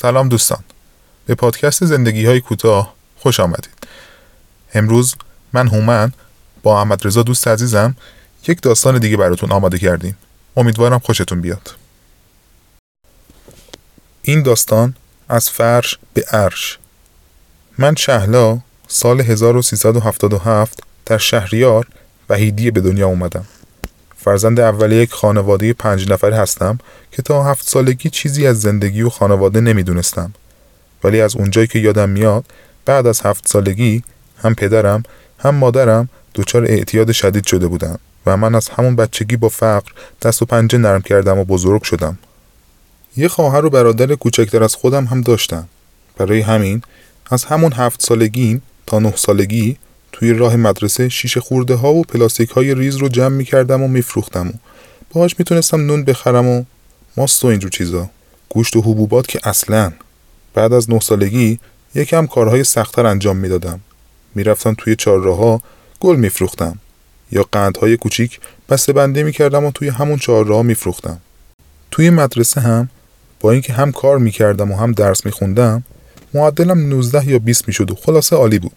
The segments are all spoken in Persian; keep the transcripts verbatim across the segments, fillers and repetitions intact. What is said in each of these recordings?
سلام دوستان، به پادکست زندگی‌های کوتاه خوش آمدید. امروز من هومن با احمدرضا دوست عزیزم یک داستان دیگه براتون آماده کردیم. امیدوارم خوشتون بیاد. این داستان از فرش به عرش. من شهلا سال هزار و سیصد و هفتاد و هفت در شهریار وحیدیه به دنیا اومدم. فرزند اولی یک خانواده پنج نفره هستم که تا هفت سالگی چیزی از زندگی و خانواده نمیدونستم. ولی از اونجایی که یادم میاد، بعد از هفت سالگی هم پدرم هم مادرم دچار اعتیاد شدید شده بودن و من از همون بچگی با فقر دست و پنجه نرم کردم و بزرگ شدم. یه خواهر و برادر کوچکتر از خودم هم داشتم. برای همین از همون هفت سالگی تا نه سالگی توی راه مدرسه شیشه خورده ها و پلاستیک های ریز رو جمع می کردم و می فروختم و باهاش می تونستم نون بخرم و ماست و اینجور چیزا، گوشت و حبوبات که اصلاً. بعد از نه سالگی یکم کارهای سخت‌تر انجام می دادم. می رفتم توی چهارراه‌ها گل می فروختم یا قندهای کوچیک بسته بندی می کردم و توی همون چهارراه می فروختم. توی مدرسه هم با اینکه هم کار می کردم و هم درس می خوندم، معدلم نوزده یا بیست می شد و خلاصه عالی بود.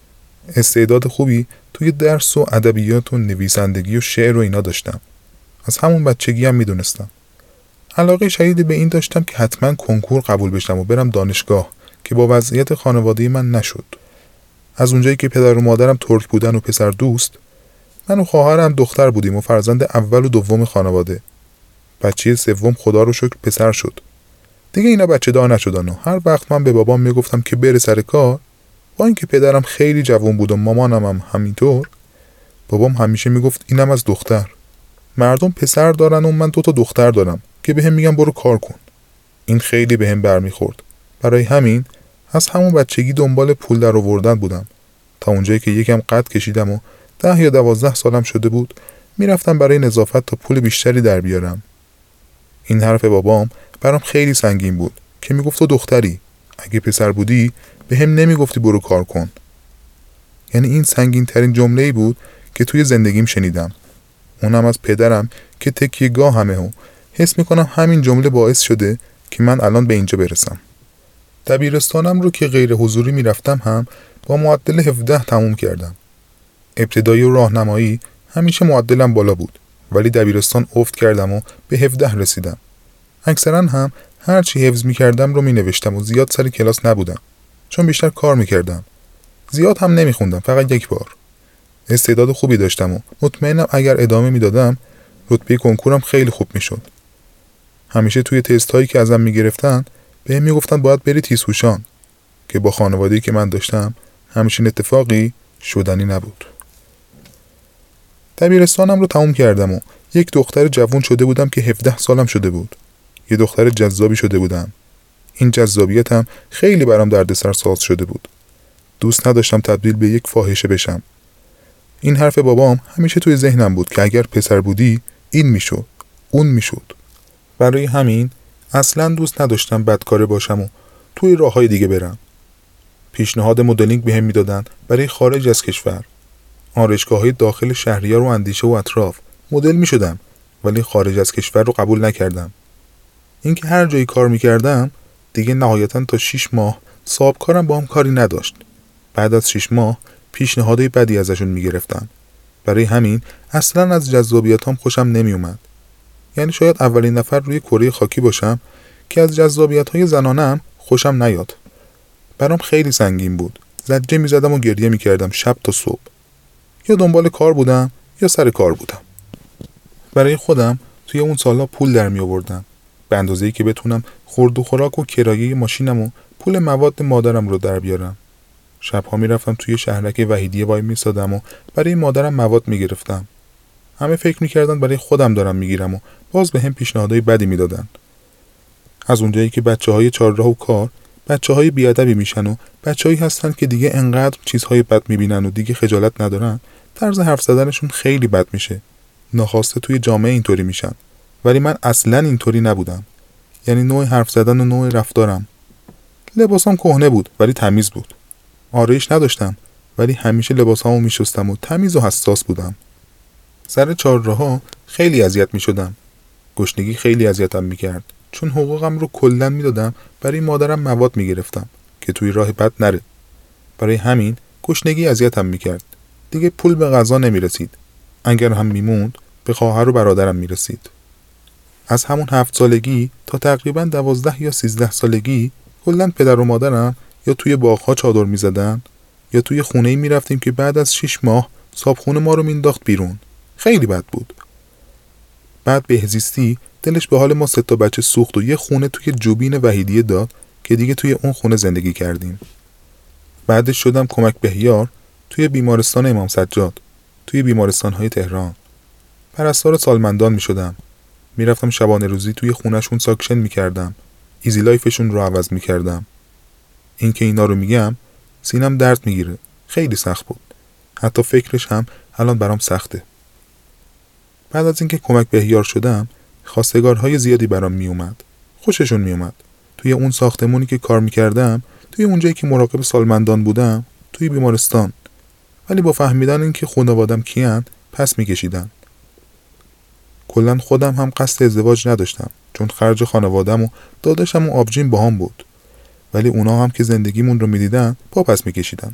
استعداد خوبی توی درس و ادبیات و نویسندگی و شعر و اینا داشتم. از همون بچگی هم میدونستم. علاقه شدید به این داشتم که حتما کنکور قبول بشم و برم دانشگاه، که با وضعیت خانوادگی من نشد. از اونجایی که پدر و مادرم ترک بودن و پسر دوست، من و خواهرم دختر بودیم و فرزند اول و دوم خانواده. بچه سوم خدا رو شکر پسر شد. دیگه اینا بچه دار نشدن و هر وقت من به بابام میگفتم که بره سر کار، با اینکه پدرم خیلی جوان بود و مامانم هم همینطور، بابام همیشه میگفت اینم از دختر. مردم پسر دارن و من دوتا دختر دارم که بهم میگن برو کار کن. این خیلی بهم برمیخورد. برای همین از همون بچگی دنبال پول در آوردن بودم. تا اونجایی که یکم قد کشیدم و ده یا دوازده سالم شده بود، میرفتم برای نظافت تا پول بیشتری در بیارم. این حرف بابام برام خیلی سنگین بود که میگفت تو دختری، اگه پسر بودی به هم نمیگفتی برو کار کن. یعنی این سنگین ترین جمله‌ای بود که توی زندگیم شنیدم. اونم از پدرم که تکیه‌گاه همه و حس میکنم همین جمله باعث شده که من الان به اینجا برسم. دبیرستانم رو که غیر حضوری میرفتم هم با معدل هفده تموم کردم. ابتدایی و راهنمایی همیشه معدلم بالا بود، ولی دبیرستان افت کردم و به هفده رسیدم. اکثرا هم هر چی حفظ میکردم رو مینوشتم و زیاد سر کلاس نبودم، چون بیشتر کار میکردم. زیاد هم نمیخوندم، فقط یک بار. استعداد خوبی داشتم و مطمئنم اگر ادامه میدادم رتبه کنکورم خیلی خوب میشد. همیشه توی تست هایی که ازم میگرفتن بهم میگفتن باید بری تیزهوشان، که با خانواده‌ای که من داشتم همچین اتفاقی شدنی نبود. دبیرستانم رو تموم کردم و یک دختر جوان شده بودم که هفده سالم شده بود. یه دختر جذابی شده بودم. این جذابیتم خیلی برام دردسر ساز شده بود. دوست نداشتم تبدیل به یک فاحشه بشم. این حرف بابام همیشه توی ذهنم بود که اگر پسر بودی این میشد، اون میشد. برای همین اصلاً دوست نداشتم بدکاره باشم و توی راههای دیگه برم. پیشنهاد مدلینگ بهم میدادن برای خارج از کشور. آرایشگاه‌های داخل شهریار و اندیشه و اطراف مدل میشدم، ولی خارج از کشور رو قبول نکردم. اینکه هر جایی کار میکردم دیگه نهایتاً تا شش ماه صاحب کارم با هم کاری نداشت. بعد از شش ماه پیشنهادهای بدی ازشون میگرفتم. برای همین اصلاً از جذابیتام خوشم نمیومد. یعنی شاید اولین نفر روی کره خاکی باشم که از جذابیت‌های زنانم خوشم نیاد. برام خیلی سنگین بود. زجه میزدم و گریه میکردم شب تا صبح. یا دنبال کار بودم یا سر کار بودم. برای خودم توی اون سالا پول در میآوردم، به اندازه‌ای که بتونم خورد و خوراک و کرایه ماشینم و پول مواد مادرم رو در بیارم. شب‌ها میرفتم توی شهرک وحیدیه وای میسادم و برای مادرم مواد میگرفتم. همه فکر میکردن برای خودم دارم میگیرم و باز به هم پیشنهادهای بدی میدادن. از اونجایی که بچه‌های چهارراه و کار بچه‌های بیادبی میشن و بچه‌هایی هستن که دیگه انقدر چیزهای بد میبینن و دیگه خجالت ندارن، طرز حرف زدنشون خیلی بد میشه. ناخواسته توی جامعه اینطوری میشن. ولی من اصلاً اینطوری نبودم. یعنی نوع حرف زدن و نوع رفتارم. لباسام کهنه بود ولی تمیز بود. آرایش نداشتم ولی همیشه لباسامو میشستم و تمیز و حساس بودم. سر چهارراه‌ها خیلی اذیت میشدم. گشنگی خیلی اذیتم میکرد. چون حقوقم رو کلا میدادم برای مادرم مواد میگرفتم که توی راه بد نره. برای همین گشنگی اذیتم میکرد. دیگه پول به غذا نمیرسید. اگر هم میموند به خواهر و برادرم میرسید. از همون هفت سالگی تا تقریباً دوازده یا سیزده سالگی کلا پدر و مادرم یا توی باغ‌ها چادر میزدن یا توی خونه‌ای میرفتیم که بعد از شش ماه صابخونه ما رو مینداخت بیرون. خیلی بد بود. بعد بهزیستی دلش به حال ما سه تا بچه سوخت و یه خونه توی جوبین وحیدیه داد که دیگه توی اون خونه زندگی کردیم. بعدش شدم کمک بهیار توی بیمارستان امام سجاد، توی بیمارستان‌های تهران. پرستار سالمندان می‌شدم. میرفتم شبانه روزی توی خونه‌شون ساکشن می‌کردم. ایزی لایفشون رو عوض می‌کردم. این که اینا رو میگم سینم درد میگیره. خیلی سخت بود. حتی فکرش هم الان برام سخته. بعد از اینکه کمک بهیار شدم، خواستگارهای زیادی برام میومد. خوششون میومد. توی اون ساختمونی که کار میکردم، توی اونجایی که مراقب سالمندان بودم، توی بیمارستان. ولی با فهمیدن اینکه خانوادم کیان، پس میکشیدن. کلا خودم هم قصد ازدواج نداشتم، چون خرج خانوادم و داداشم و آبجین باهام بود. ولی اونا هم که زندگیمون رو میدیدن، پا پس میکشیدن.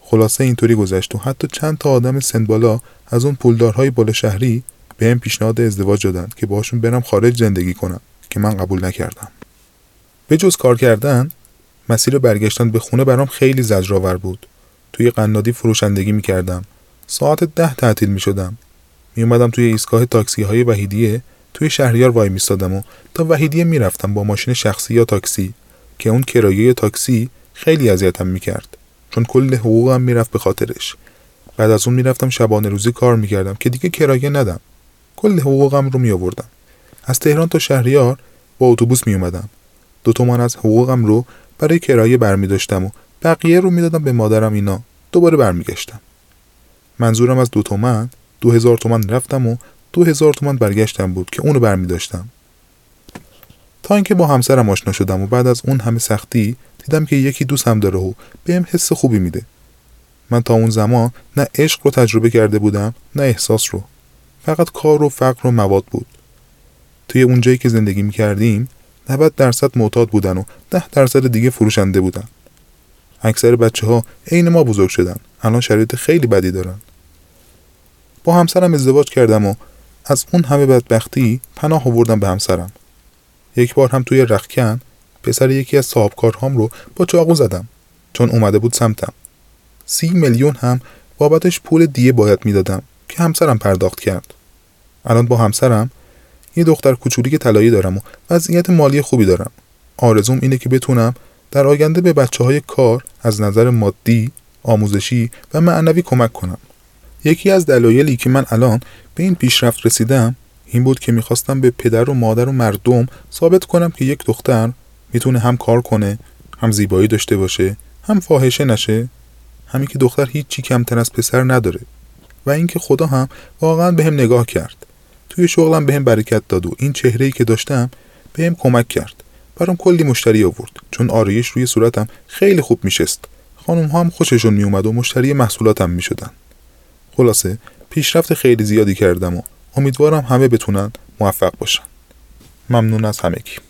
خلاصه اینطوری گذشت و حتی چند تا آدم سن بالا از اون پولدارهای بالا شهری بهم پیشنهاد ازدواج دادند که باهاشون برم خارج زندگی کنم که من قبول نکردم. به جز کار کردن، مسیر برگشتن به خونه برام خیلی زجرآور بود. توی قنادی فروشندگی می‌کردم. ساعت ده تعطیل می‌شدم. میومدم توی ایستگاه تاکسی‌های وحیدیه، توی شهریار وای می‌ایستادم و تا وحیدیه می‌رفتم با ماشین شخصی یا تاکسی که اون کرایه تاکسی خیلی اذیتم می‌کرد. چون کل حقوقم میرفت به خاطرش. بعد از اون میرفتم شبانه روزی کار میکردم که دیگه کرایه ندم. کل حقوقم رو میآوردم. از تهران تا شهریار با اتوبوس میومدم. دو تومن از حقوقم رو برای کرایه برمیداشتم و بقیه رو میدادم به مادرم. اینا دوباره برمیگشتم. منظورم از دو تومن، دو هزار تومن رفتم و دو هزار تومن برگشتم بود که اونو برمیداشتم. تا اینکه با همسرم آشنا شدم و بعد از اون همه سختی دیدم که یکی دوستم داره و بهم حس خوبی میده. من تا اون زمان نه عشق رو تجربه کرده بودم، نه احساس رو. فقط کار و فقر و مواد بود. توی اون جایی که زندگی میکردیم نود درصد معتاد بودن و ده درصد دیگه فروشنده بودن. اکثر بچه‌ها عین ما بزرگ شدن. الان شرایط خیلی بدی دارن. با همسرم ازدواج کردم و از اون همه بدبختی پناه آوردم به همسرم. یک بار هم توی رختکن پسر یکی از صاحبکارهام رو با چاقو زدم، چون اومده بود سمتم. سی میلیون هم بابتش پول دیه باید میدادم که همسرم پرداخت کرد. الان با همسرم یه دختر کوچولی طلایی دارم و وضعیت مالی خوبی دارم. آرزوم اینه که بتونم در آینده به بچه‌های کار از نظر مادی، آموزشی و معنوی کمک کنم. یکی از دلایلی که من الان به این پیشرفت رسیدم این بود که می‌خواستم به پدر و مادر و مردم ثابت کنم که یک دختر میتونه هم کار کنه، هم زیبایی داشته باشه، هم فاحشه نشه. همین که دختر هیچ چی کمتر از پسر نداره. و اینکه خدا هم واقعا بهم نگاه کرد. توی شغلم بهم برکت داد و این چهره‌ای که داشتم بهم کمک کرد. برام کلی مشتری آورد، چون آرایش روی صورتم خیلی خوب میشست. خانم‌ها هم خوششون میومد و مشتری محصولاتم میشدن. خلاصه پیشرفت خیلی زیادی کردم و امیدوارم همه بتونن موفق باشن. ممنون از همگی.